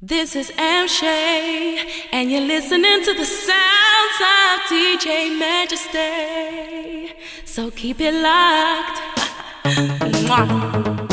This is MShay, and you're listening to the sounds of DJ Majesty. So keep it locked. Mwah.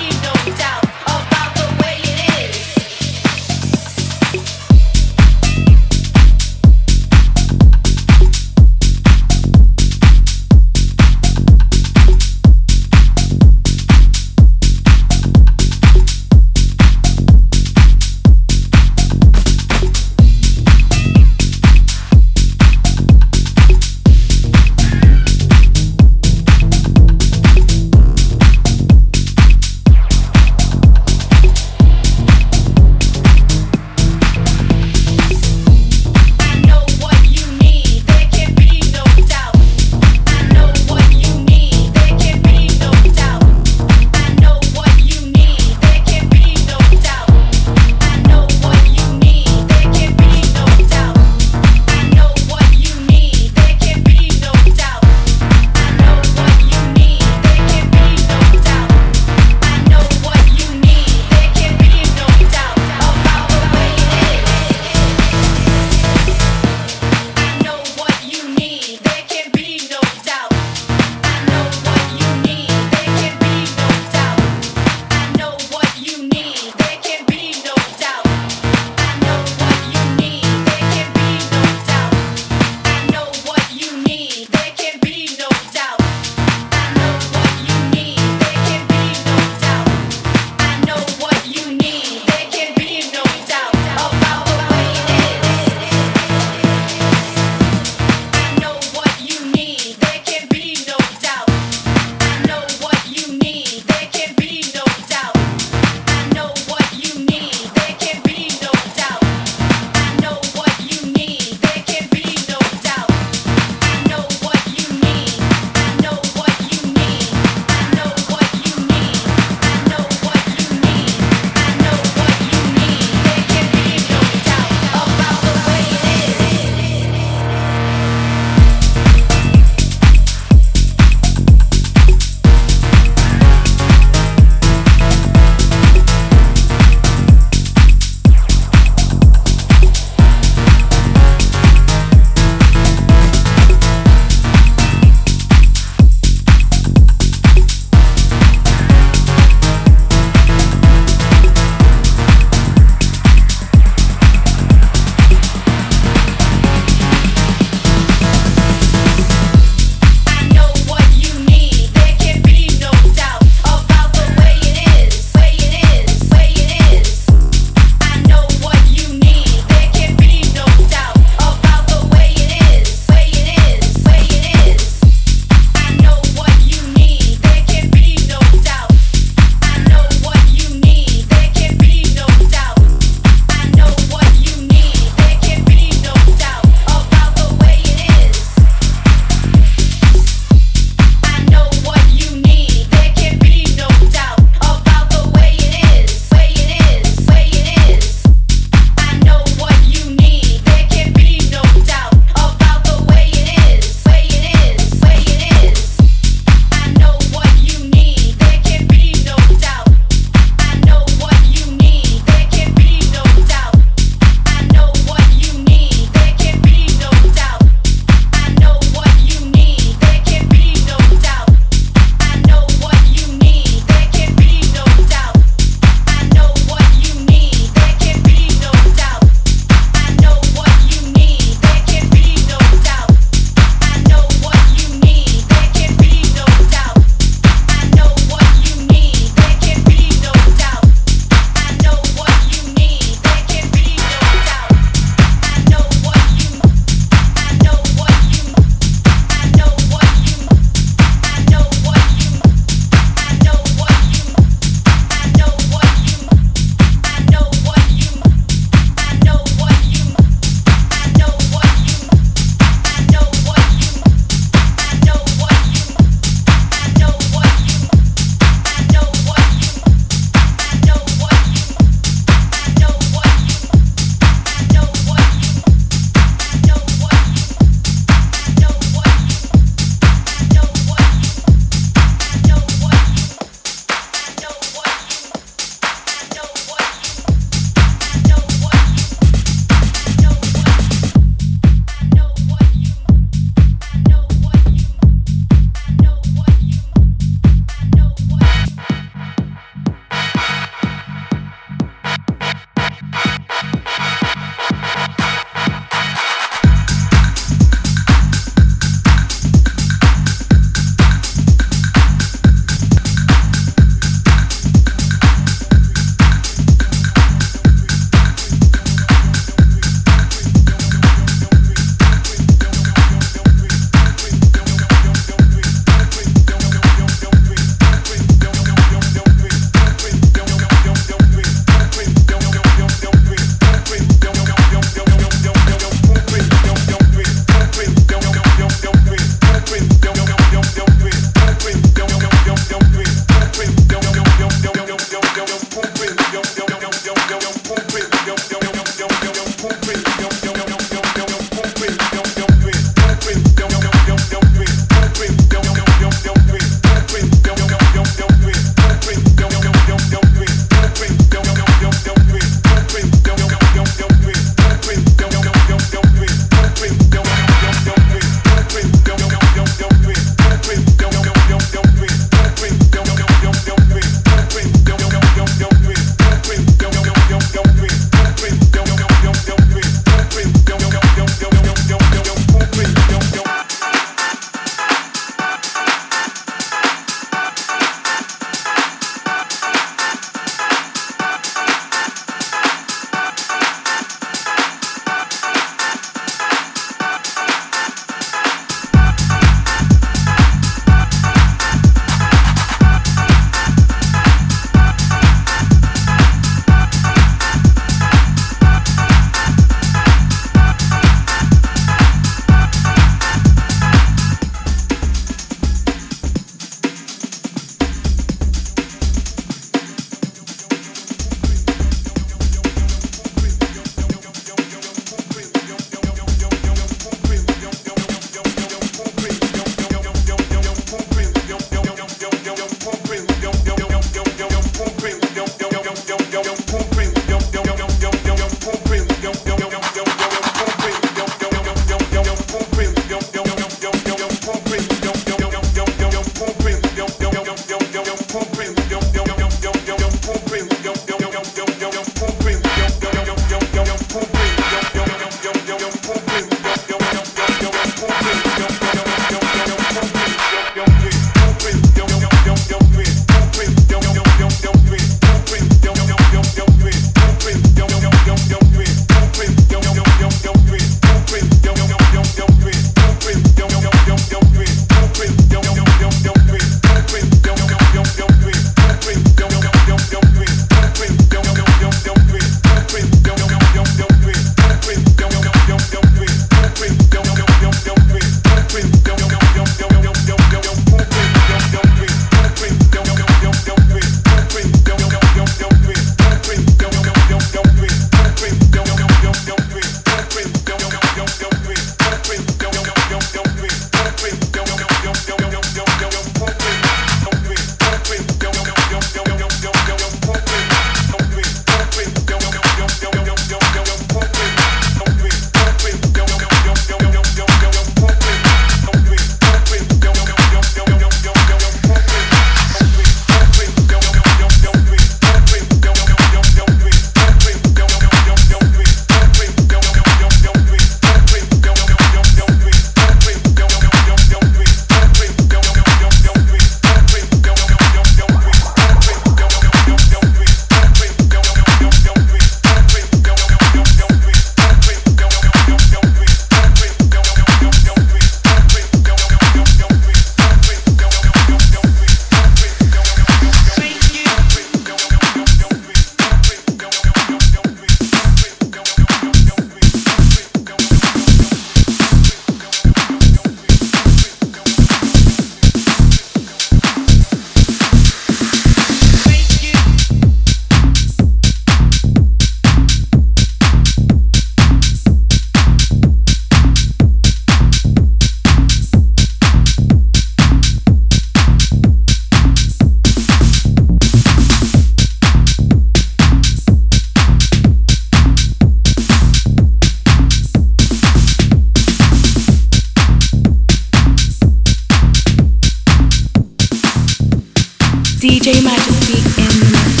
DJ Majesty in the mix.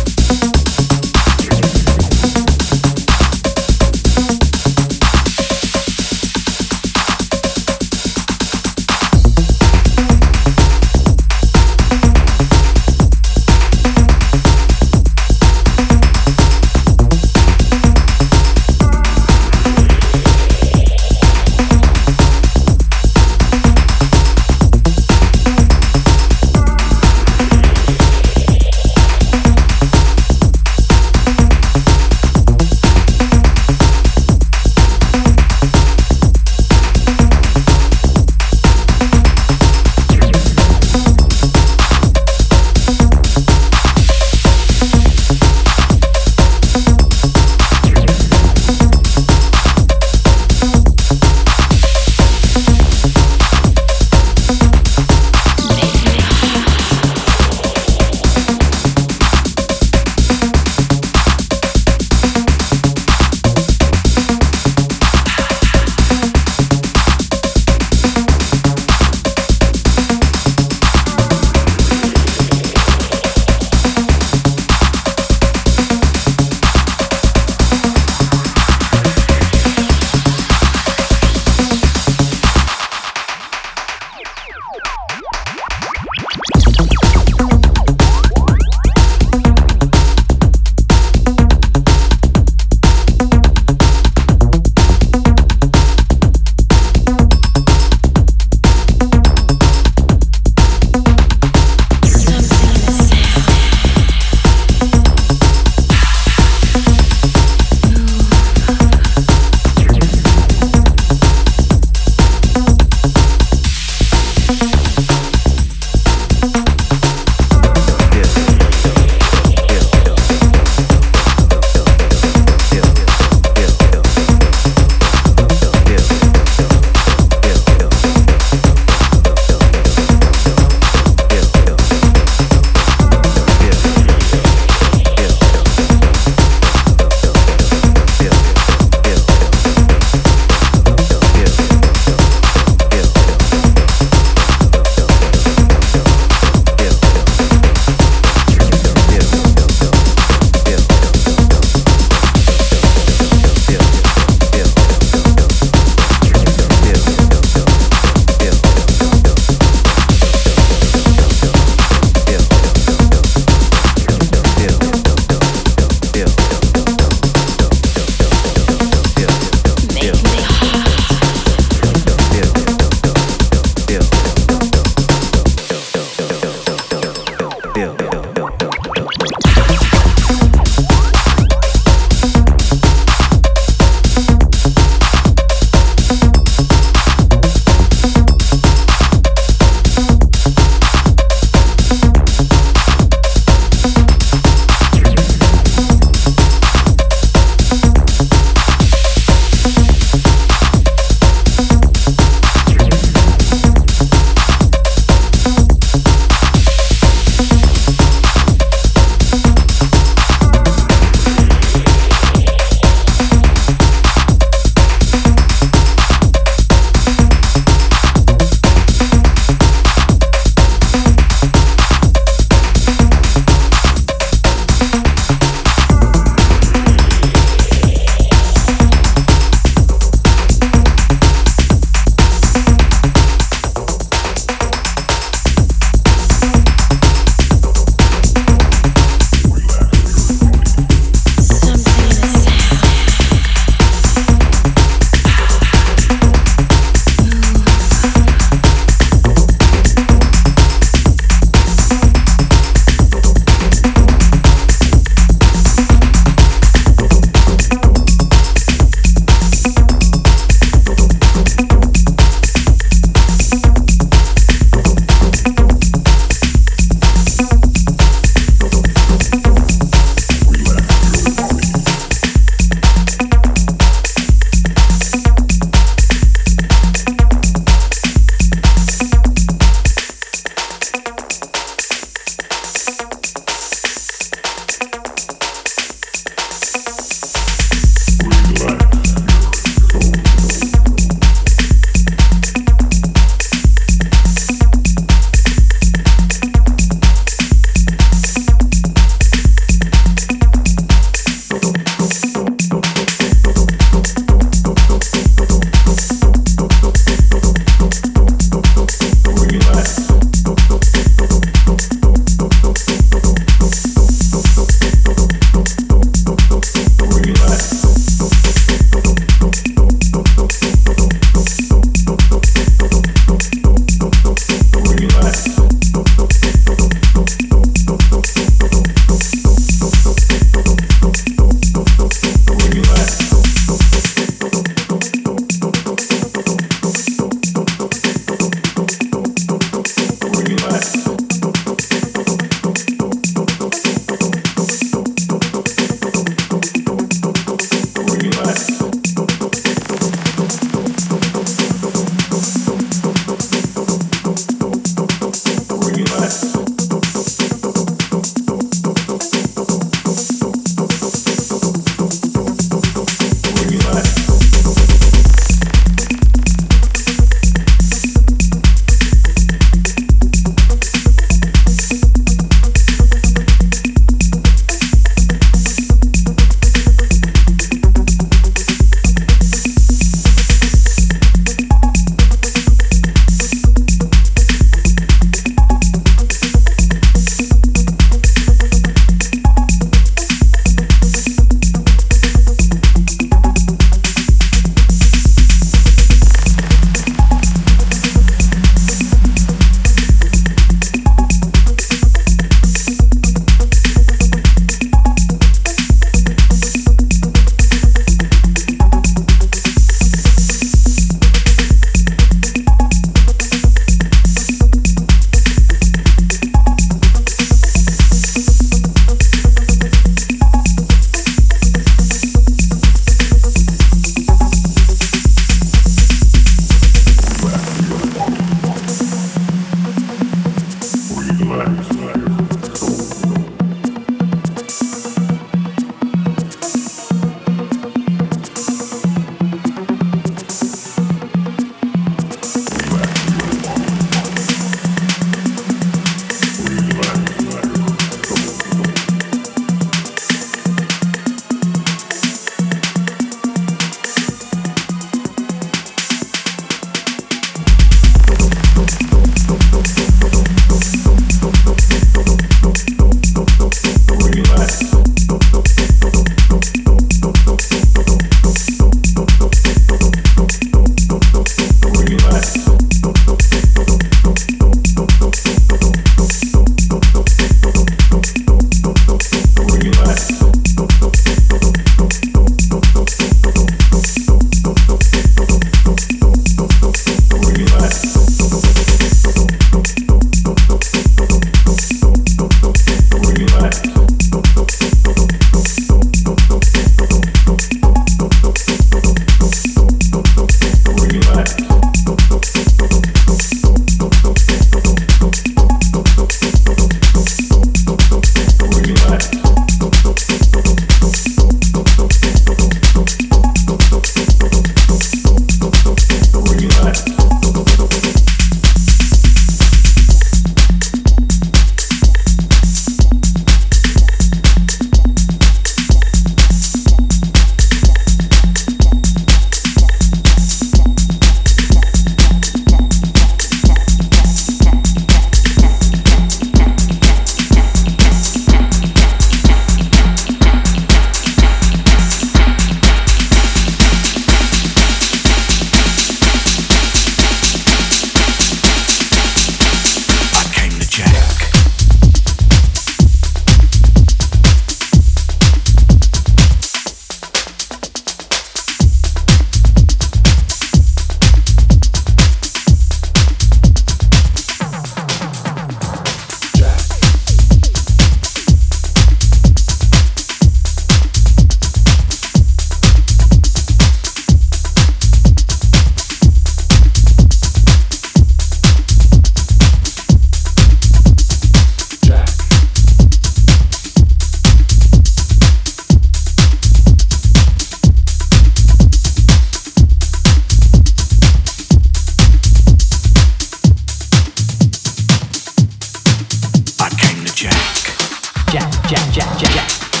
I came to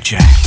jack.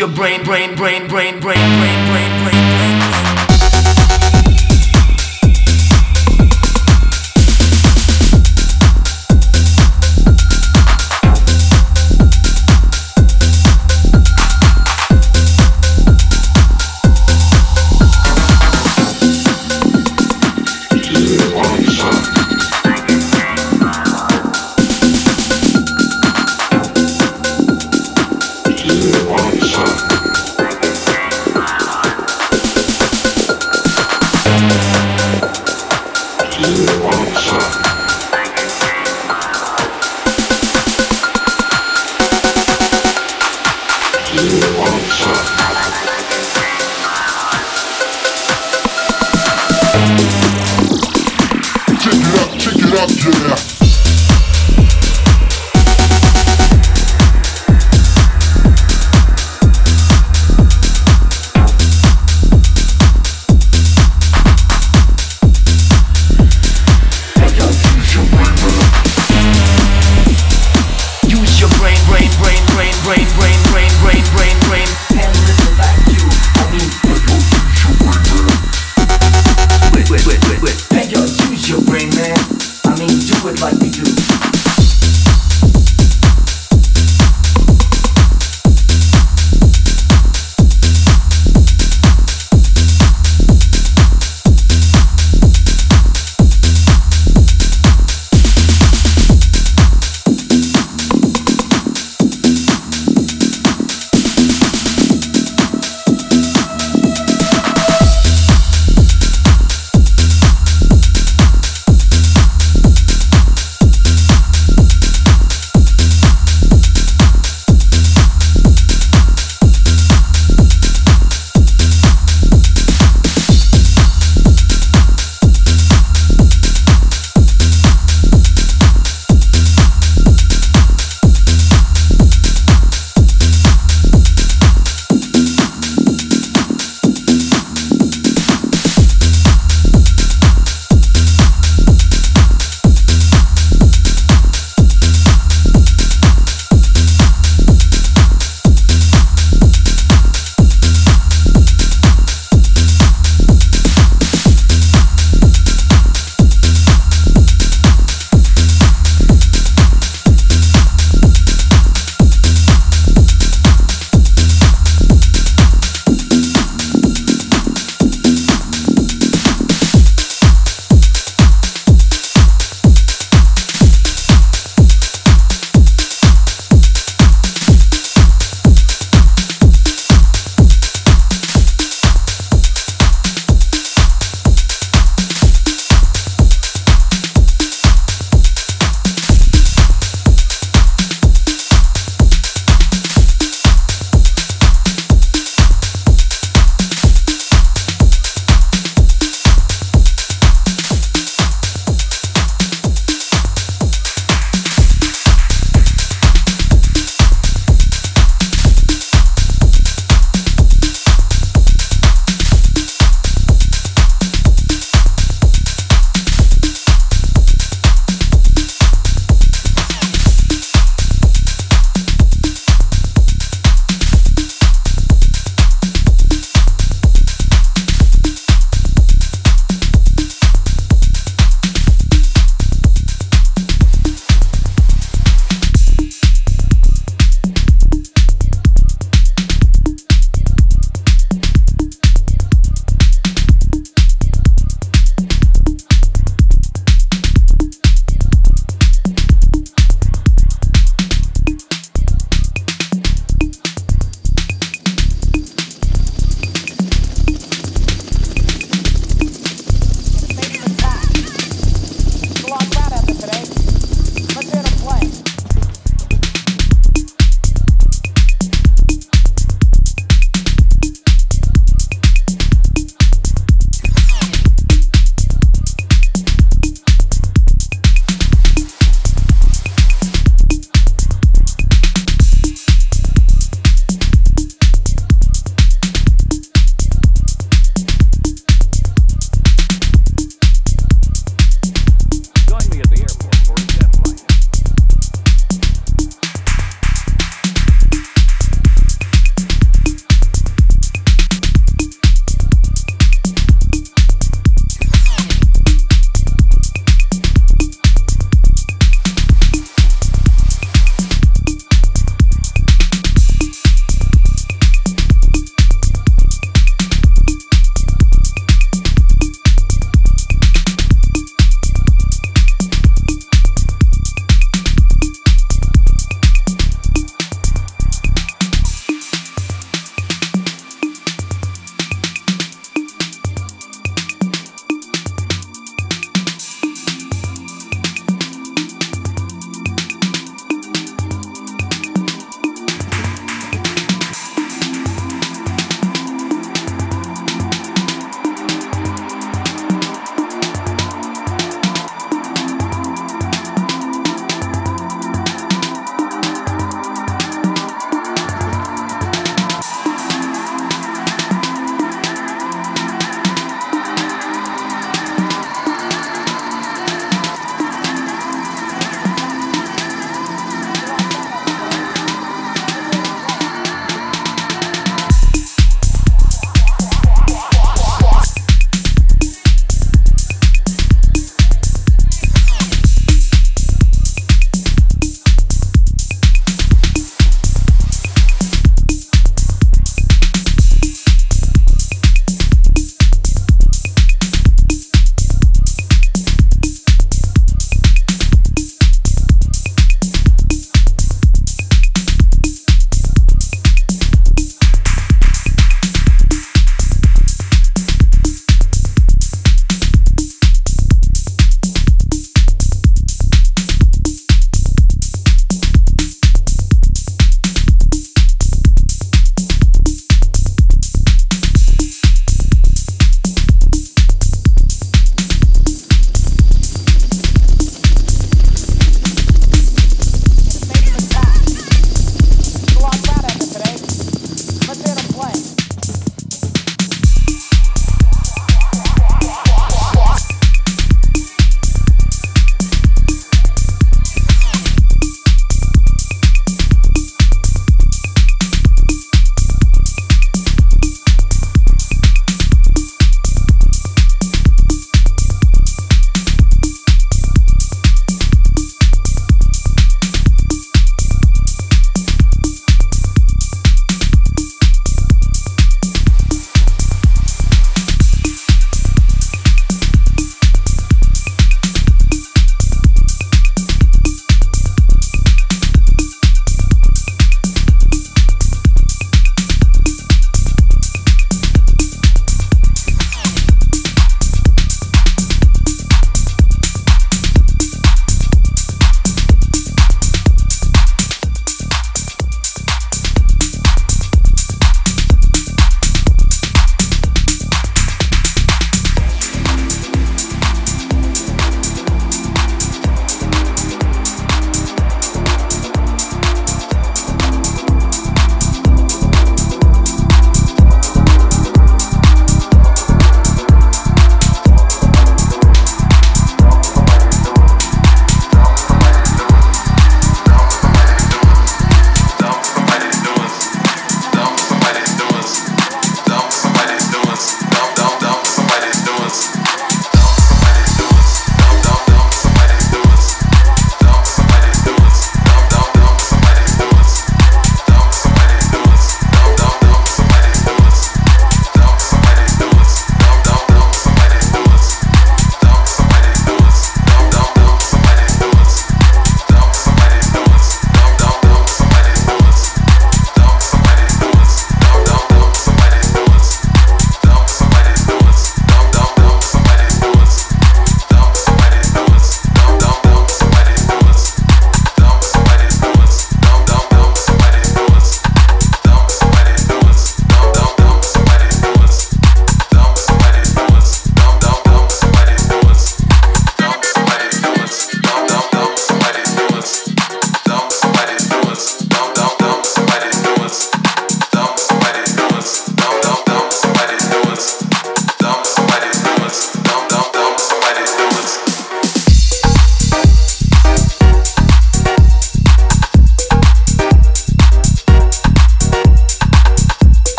your brain.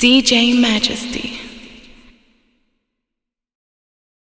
DJ Majesty.